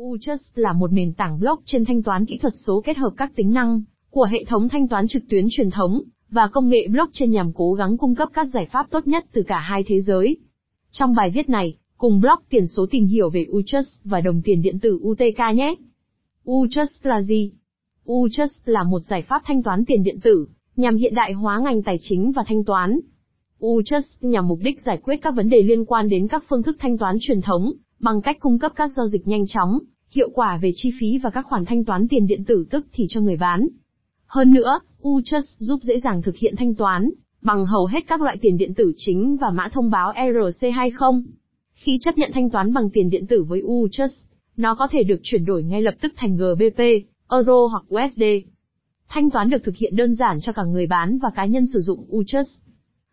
Utrust là một nền tảng blockchain thanh toán kỹ thuật số kết hợp các tính năng của hệ thống thanh toán trực tuyến truyền thống và công nghệ blockchain nhằm cố gắng cung cấp các giải pháp tốt nhất từ cả hai thế giới. Trong bài viết này, cùng blog tiền số tìm hiểu về Utrust và đồng tiền điện tử UTK nhé. Utrust là gì? Utrust là một giải pháp thanh toán tiền điện tử nhằm hiện đại hóa ngành tài chính và thanh toán. Utrust nhằm mục đích giải quyết các vấn đề liên quan đến các phương thức thanh toán truyền thống bằng cách cung cấp các giao dịch nhanh chóng, hiệu quả về chi phí và các khoản thanh toán tiền điện tử tức thì cho người bán. Hơn nữa, Utrust giúp dễ dàng thực hiện thanh toán bằng hầu hết các loại tiền điện tử chính và mã thông báo ERC20. Khi chấp nhận thanh toán bằng tiền điện tử với Utrust, nó có thể được chuyển đổi ngay lập tức thành GBP, Euro hoặc USD. Thanh toán được thực hiện đơn giản cho cả người bán và cá nhân sử dụng Utrust.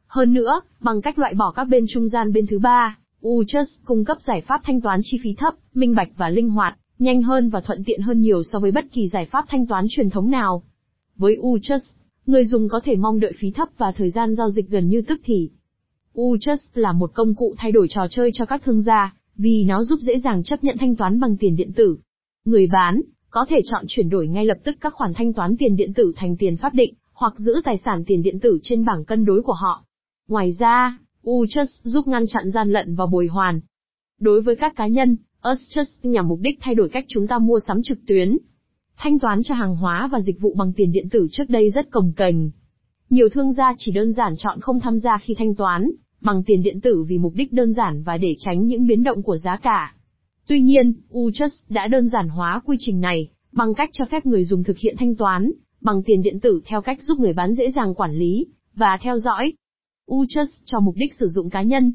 Hơn nữa, bằng cách loại bỏ các bên trung gian bên thứ ba, Utrust cung cấp giải pháp thanh toán chi phí thấp, minh bạch và linh hoạt, nhanh hơn và thuận tiện hơn nhiều so với bất kỳ giải pháp thanh toán truyền thống nào. Với Utrust, người dùng có thể mong đợi phí thấp và thời gian giao dịch gần như tức thì. Utrust là một công cụ thay đổi trò chơi cho các thương gia, vì nó giúp dễ dàng chấp nhận thanh toán bằng tiền điện tử. Người bán có thể chọn chuyển đổi ngay lập tức các khoản thanh toán tiền điện tử thành tiền pháp định, hoặc giữ tài sản tiền điện tử trên bảng cân đối của họ. Ngoài ra, Utrust giúp ngăn chặn gian lận và bồi hoàn. Đối với các cá nhân, Utrust nhằm mục đích thay đổi cách chúng ta mua sắm trực tuyến. Thanh toán cho hàng hóa và dịch vụ bằng tiền điện tử trước đây rất cồng kềnh. Nhiều thương gia chỉ đơn giản chọn không tham gia khi thanh toán bằng tiền điện tử vì mục đích đơn giản và để tránh những biến động của giá cả. Tuy nhiên, Utrust đã đơn giản hóa quy trình này bằng cách cho phép người dùng thực hiện thanh toán bằng tiền điện tử theo cách giúp người bán dễ dàng quản lý và theo dõi. Utrust cho mục đích sử dụng cá nhân.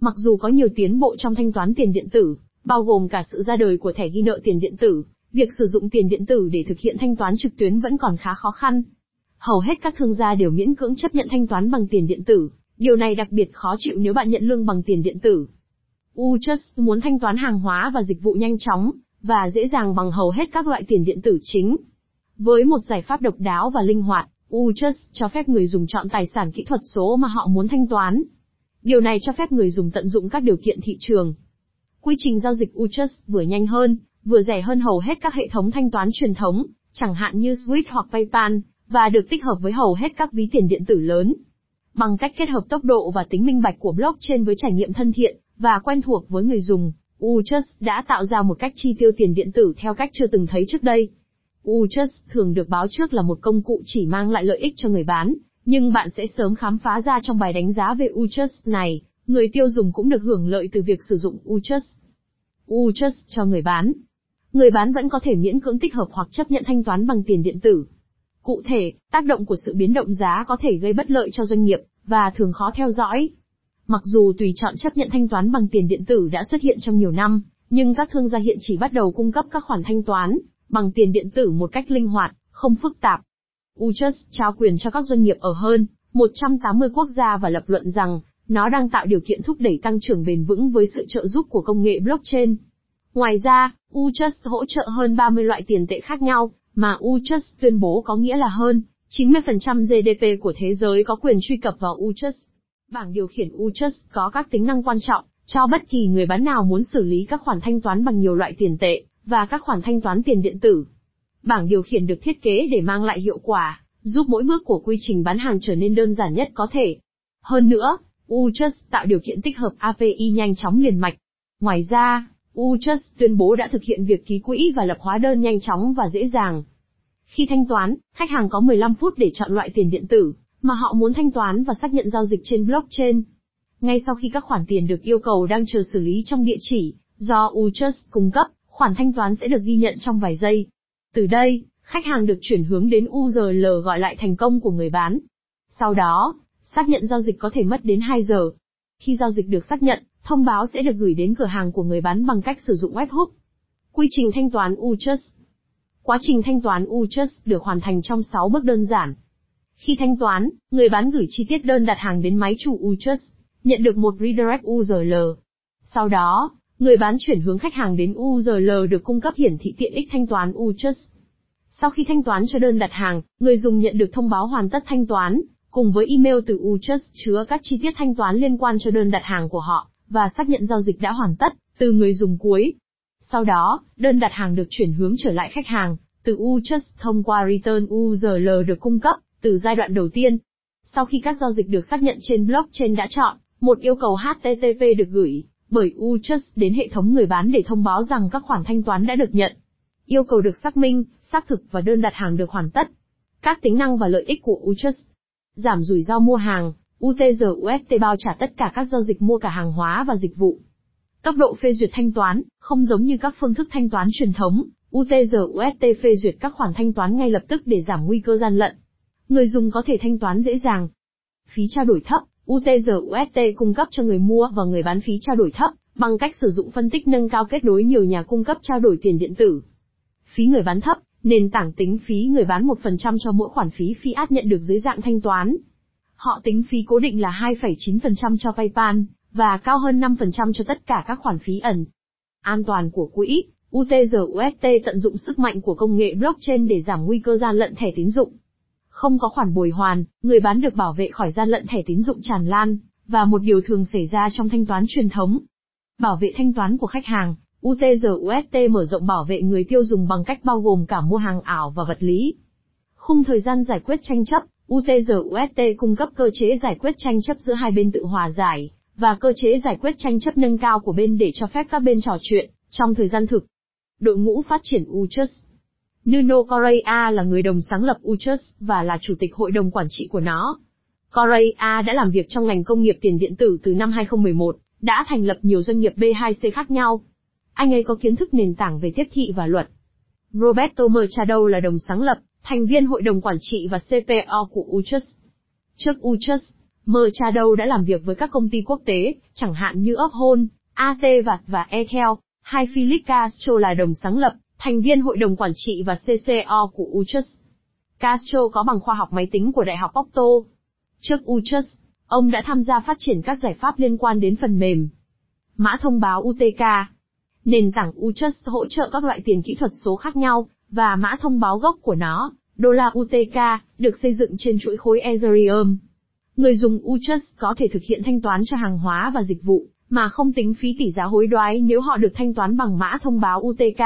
Mặc dù có nhiều tiến bộ trong thanh toán tiền điện tử, bao gồm cả sự ra đời của thẻ ghi nợ tiền điện tử, việc sử dụng tiền điện tử để thực hiện thanh toán trực tuyến vẫn còn khá khó khăn. Hầu hết các thương gia đều miễn cưỡng chấp nhận thanh toán bằng tiền điện tử, điều này đặc biệt khó chịu nếu bạn nhận lương bằng tiền điện tử. Utrust muốn thanh toán hàng hóa và dịch vụ nhanh chóng và dễ dàng bằng hầu hết các loại tiền điện tử chính. Với một giải pháp độc đáo và linh hoạt, Utrust cho phép người dùng chọn tài sản kỹ thuật số mà họ muốn thanh toán. Điều này cho phép người dùng tận dụng các điều kiện thị trường. Quy trình giao dịch Utrust vừa nhanh hơn, vừa rẻ hơn hầu hết các hệ thống thanh toán truyền thống, chẳng hạn như Swift hoặc PayPal, và được tích hợp với hầu hết các ví tiền điện tử lớn. Bằng cách kết hợp tốc độ và tính minh bạch của blockchain với trải nghiệm thân thiện và quen thuộc với người dùng, Utrust đã tạo ra một cách chi tiêu tiền điện tử theo cách chưa từng thấy trước đây. Utrust thường được báo trước là một công cụ chỉ mang lại lợi ích cho người bán, nhưng bạn sẽ sớm khám phá ra trong bài đánh giá về Utrust này, người tiêu dùng cũng được hưởng lợi từ việc sử dụng Utrust. Utrust cho người bán. Người bán vẫn có thể miễn cưỡng tích hợp hoặc chấp nhận thanh toán bằng tiền điện tử. Cụ thể, tác động của sự biến động giá có thể gây bất lợi cho doanh nghiệp, và thường khó theo dõi. Mặc dù tùy chọn chấp nhận thanh toán bằng tiền điện tử đã xuất hiện trong nhiều năm, nhưng các thương gia hiện chỉ bắt đầu cung cấp các khoản thanh toán bằng tiền điện tử một cách linh hoạt, không phức tạp. Utrust trao quyền cho các doanh nghiệp ở hơn 180 quốc gia và lập luận rằng, nó đang tạo điều kiện thúc đẩy tăng trưởng bền vững với sự trợ giúp của công nghệ blockchain. Ngoài ra, Utrust hỗ trợ hơn 30 loại tiền tệ khác nhau, mà Utrust tuyên bố có nghĩa là hơn 90% GDP của thế giới có quyền truy cập vào Utrust. Bảng điều khiển Utrust có các tính năng quan trọng cho bất kỳ người bán nào muốn xử lý các khoản thanh toán bằng nhiều loại tiền tệ và các khoản thanh toán tiền điện tử. Bảng điều khiển được thiết kế để mang lại hiệu quả, giúp mỗi bước của quy trình bán hàng trở nên đơn giản nhất có thể. Hơn nữa, Utrust tạo điều kiện tích hợp API nhanh chóng liền mạch. Ngoài ra, Utrust tuyên bố đã thực hiện việc ký quỹ và lập hóa đơn nhanh chóng và dễ dàng. Khi thanh toán, khách hàng có 15 phút để chọn loại tiền điện tử mà họ muốn thanh toán và xác nhận giao dịch trên blockchain. Ngay sau khi các khoản tiền được yêu cầu đang chờ xử lý trong địa chỉ do Utrust cung cấp, khoản thanh toán sẽ được ghi nhận trong vài giây. Từ đây, khách hàng được chuyển hướng đến URL gọi lại thành công của người bán. Sau đó, xác nhận giao dịch có thể mất đến 2 giờ. Khi giao dịch được xác nhận, thông báo sẽ được gửi đến cửa hàng của người bán bằng cách sử dụng webhook. Quy trình thanh toán Utrust. Quá trình thanh toán Utrust được hoàn thành trong 6 bước đơn giản. Khi thanh toán, người bán gửi chi tiết đơn đặt hàng đến máy chủ Utrust, nhận được một redirect URL. Sau đó, người bán chuyển hướng khách hàng đến URL được cung cấp hiển thị tiện ích thanh toán Utrust. Sau khi thanh toán cho đơn đặt hàng, người dùng nhận được thông báo hoàn tất thanh toán, cùng với email từ Utrust chứa các chi tiết thanh toán liên quan cho đơn đặt hàng của họ, và xác nhận giao dịch đã hoàn tất, từ người dùng cuối. Sau đó, đơn đặt hàng được chuyển hướng trở lại khách hàng, từ Utrust thông qua Return URL được cung cấp, từ giai đoạn đầu tiên. Sau khi các giao dịch được xác nhận trên blockchain đã chọn, một yêu cầu HTTP được gửi bởi Utrust đến hệ thống người bán để thông báo rằng các khoản thanh toán đã được nhận. Yêu cầu được xác minh, xác thực và đơn đặt hàng được hoàn tất. Các tính năng và lợi ích của Utrust: giảm rủi ro mua hàng, UTR/USD bao trả tất cả các giao dịch mua cả hàng hóa và dịch vụ. Tốc độ phê duyệt thanh toán, không giống như các phương thức thanh toán truyền thống, UTR/USD phê duyệt các khoản thanh toán ngay lập tức để giảm nguy cơ gian lận. Người dùng có thể thanh toán dễ dàng. Phí trao đổi thấp, UTR/USD cung cấp cho người mua và người bán phí trao đổi thấp, bằng cách sử dụng phân tích nâng cao kết nối nhiều nhà cung cấp trao đổi tiền điện tử. Phí người bán thấp, nền tảng tính phí người bán 1% cho mỗi khoản phí fiat nhận được dưới dạng thanh toán. Họ tính phí cố định là 2,9% cho PayPal, và cao hơn 5% cho tất cả các khoản phí ẩn. An toàn của quỹ, UTR/USD tận dụng sức mạnh của công nghệ blockchain để giảm nguy cơ gian lận thẻ tín dụng. Không có khoản bồi hoàn, người bán được bảo vệ khỏi gian lận thẻ tín dụng tràn lan, và một điều thường xảy ra trong thanh toán truyền thống. Bảo vệ thanh toán của khách hàng, UTR/USD mở rộng bảo vệ người tiêu dùng bằng cách bao gồm cả mua hàng ảo và vật lý. Khung thời gian giải quyết tranh chấp, UTR/USD cung cấp cơ chế giải quyết tranh chấp giữa hai bên tự hòa giải, và cơ chế giải quyết tranh chấp nâng cao của bên để cho phép các bên trò chuyện trong thời gian thực. Đội ngũ phát triển Utrust. Nuno Correa là người đồng sáng lập Utrust và là chủ tịch hội đồng quản trị của nó. Correa đã làm việc trong ngành công nghiệp tiền điện tử từ năm 2011, đã thành lập nhiều doanh nghiệp B2C khác nhau. Anh ấy có kiến thức nền tảng về tiếp thị và luật. Roberto Machado là đồng sáng lập, thành viên hội đồng quản trị và CPO của Utrust. Trước Utrust, Machado đã làm việc với các công ty quốc tế, chẳng hạn như Uphold, ATVAT và Ethel. Hai Philip Castro là đồng sáng lập, thành viên hội đồng quản trị và CCO của Utrust. Castro có bằng khoa học máy tính của Đại học Porto. Trước Utrust, ông đã tham gia phát triển các giải pháp liên quan đến phần mềm. Mã thông báo UTK. Nền tảng Utrust hỗ trợ các loại tiền kỹ thuật số khác nhau, và mã thông báo gốc của nó, đô la UTK, được xây dựng trên chuỗi khối Ethereum. Người dùng Utrust có thể thực hiện thanh toán cho hàng hóa và dịch vụ, mà không tính phí tỷ giá hối đoái nếu họ được thanh toán bằng mã thông báo UTK.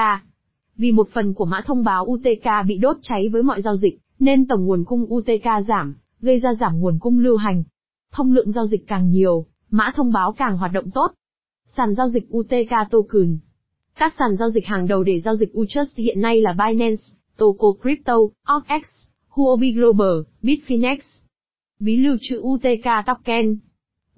Vì một phần của mã thông báo UTK bị đốt cháy với mọi giao dịch, nên tổng nguồn cung UTK giảm, gây ra giảm nguồn cung lưu hành. Thông lượng giao dịch càng nhiều, mã thông báo càng hoạt động tốt. Sàn giao dịch UTK token. Các sàn giao dịch hàng đầu để giao dịch Utrust hiện nay là Binance, Tokocrypto, OKX, Huobi Global, Bitfinex. Ví lưu trữ UTK token.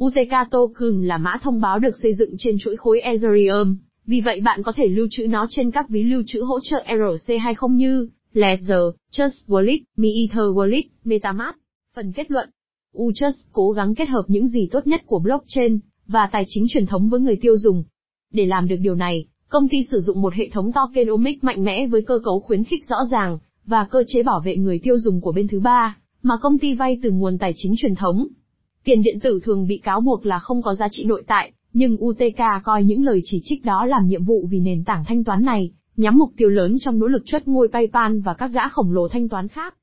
UTK token là mã thông báo được xây dựng trên chuỗi khối Ethereum, vì vậy bạn có thể lưu trữ nó trên các ví lưu trữ hỗ trợ ERC20 như Ledger, Trust Wallet, Meta Wallet, Metamask. Phần kết luận. Utrust cố gắng kết hợp những gì tốt nhất của blockchain và tài chính truyền thống với người tiêu dùng. Để làm được điều này, công ty sử dụng một hệ thống tokenomics mạnh mẽ với cơ cấu khuyến khích rõ ràng và cơ chế bảo vệ người tiêu dùng của bên thứ ba, mà công ty vay từ nguồn tài chính truyền thống. Tiền điện tử thường bị cáo buộc là không có giá trị nội tại, nhưng UTK coi những lời chỉ trích đó làm nhiệm vụ vì nền tảng thanh toán này nhắm mục tiêu lớn trong nỗ lực truất ngôi PayPal và các gã khổng lồ thanh toán khác.